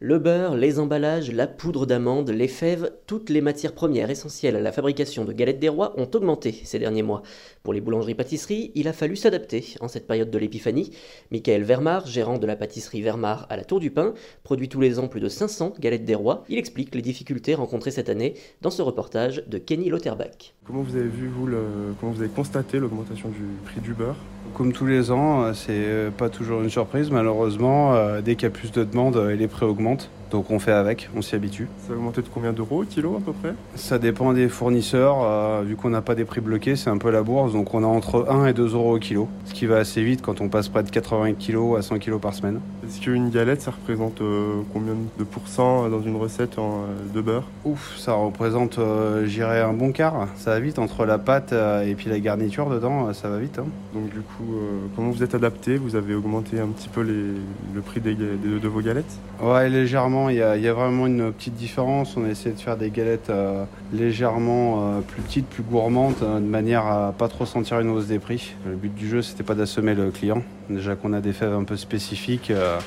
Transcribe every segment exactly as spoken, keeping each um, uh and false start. Le beurre, les emballages, la poudre d'amande, les fèves, toutes les matières premières essentielles à la fabrication de galettes des rois ont augmenté ces derniers mois. Pour les boulangeries-pâtisseries, il a fallu s'adapter en cette période de l'épiphanie. Michael Vermar, gérant de la pâtisserie Vermar à la Tour du Pain, produit tous les ans plus de cinq cents galettes des rois. Il explique les difficultés rencontrées cette année dans ce reportage de Kenny Lauterbach. Comment vous avez vu, vous, le... comment vous avez constaté l'augmentation du prix du beurre ? Comme tous les ans, c'est pas toujours une surprise. Malheureusement, dès qu'il y a plus de demandes, les prix augmentent. Donc on fait avec, on s'y habitue. Ça a augmenté de combien d'euros au kilo à peu près ? Ça dépend des fournisseurs, euh, vu qu'on n'a pas des prix bloqués, c'est un peu la bourse, donc on a entre un et deux euros au kilo, ce qui va assez vite quand on passe près de quatre-vingts kilos à cent kilos par semaine. Est-ce qu'une galette, ça représente euh, combien de pourcents dans une recette en, euh, de beurre ? Ouf, ça représente, euh, j'irais, un bon quart. Ça va vite, entre la pâte euh, et puis la garniture dedans, euh, ça va vite. Hein. Donc du coup, euh, comment vous êtes adapté ? Vous avez augmenté un petit peu les, le prix des, des, de vos galettes ? Ouais, légèrement. Il y, a, il y a vraiment une petite différence. On a essayé de faire des galettes euh, légèrement euh, plus petites, plus gourmandes, euh, de manière à pas trop sentir une hausse des prix. Le but du jeu, c'était pas d'assommer le client. Déjà qu'on a des fèves un peu spécifiques, euh,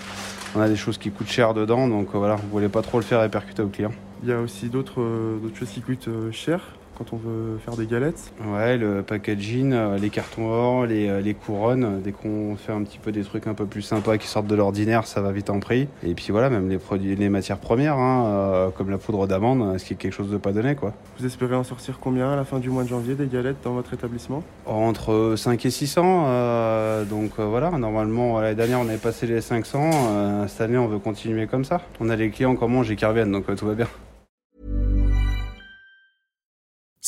on a des choses qui coûtent cher dedans, donc euh, voilà, on voulait pas trop le faire répercuter au client. Il y a aussi d'autres, euh, d'autres choses qui coûtent euh, cher quand on veut faire des galettes. Ouais, le packaging, euh, les cartons or, les, euh, les couronnes. Dès qu'on fait un petit peu des trucs un peu plus sympas qui sortent de l'ordinaire, ça va vite en prix. Et puis voilà, même les produits, les matières premières, hein, euh, comme la poudre d'amande, ce qui est quelque chose de pas donné, quoi. Vous espérez en sortir combien à la fin du mois de janvier des galettes dans votre établissement ? Entre cinq et six cents. Euh, donc euh, voilà, normalement l'année dernière on avait passé les cinq cents. Euh, cette année on veut continuer comme ça. On a les clients qui en mangent et qui reviennent, donc euh, tout va bien.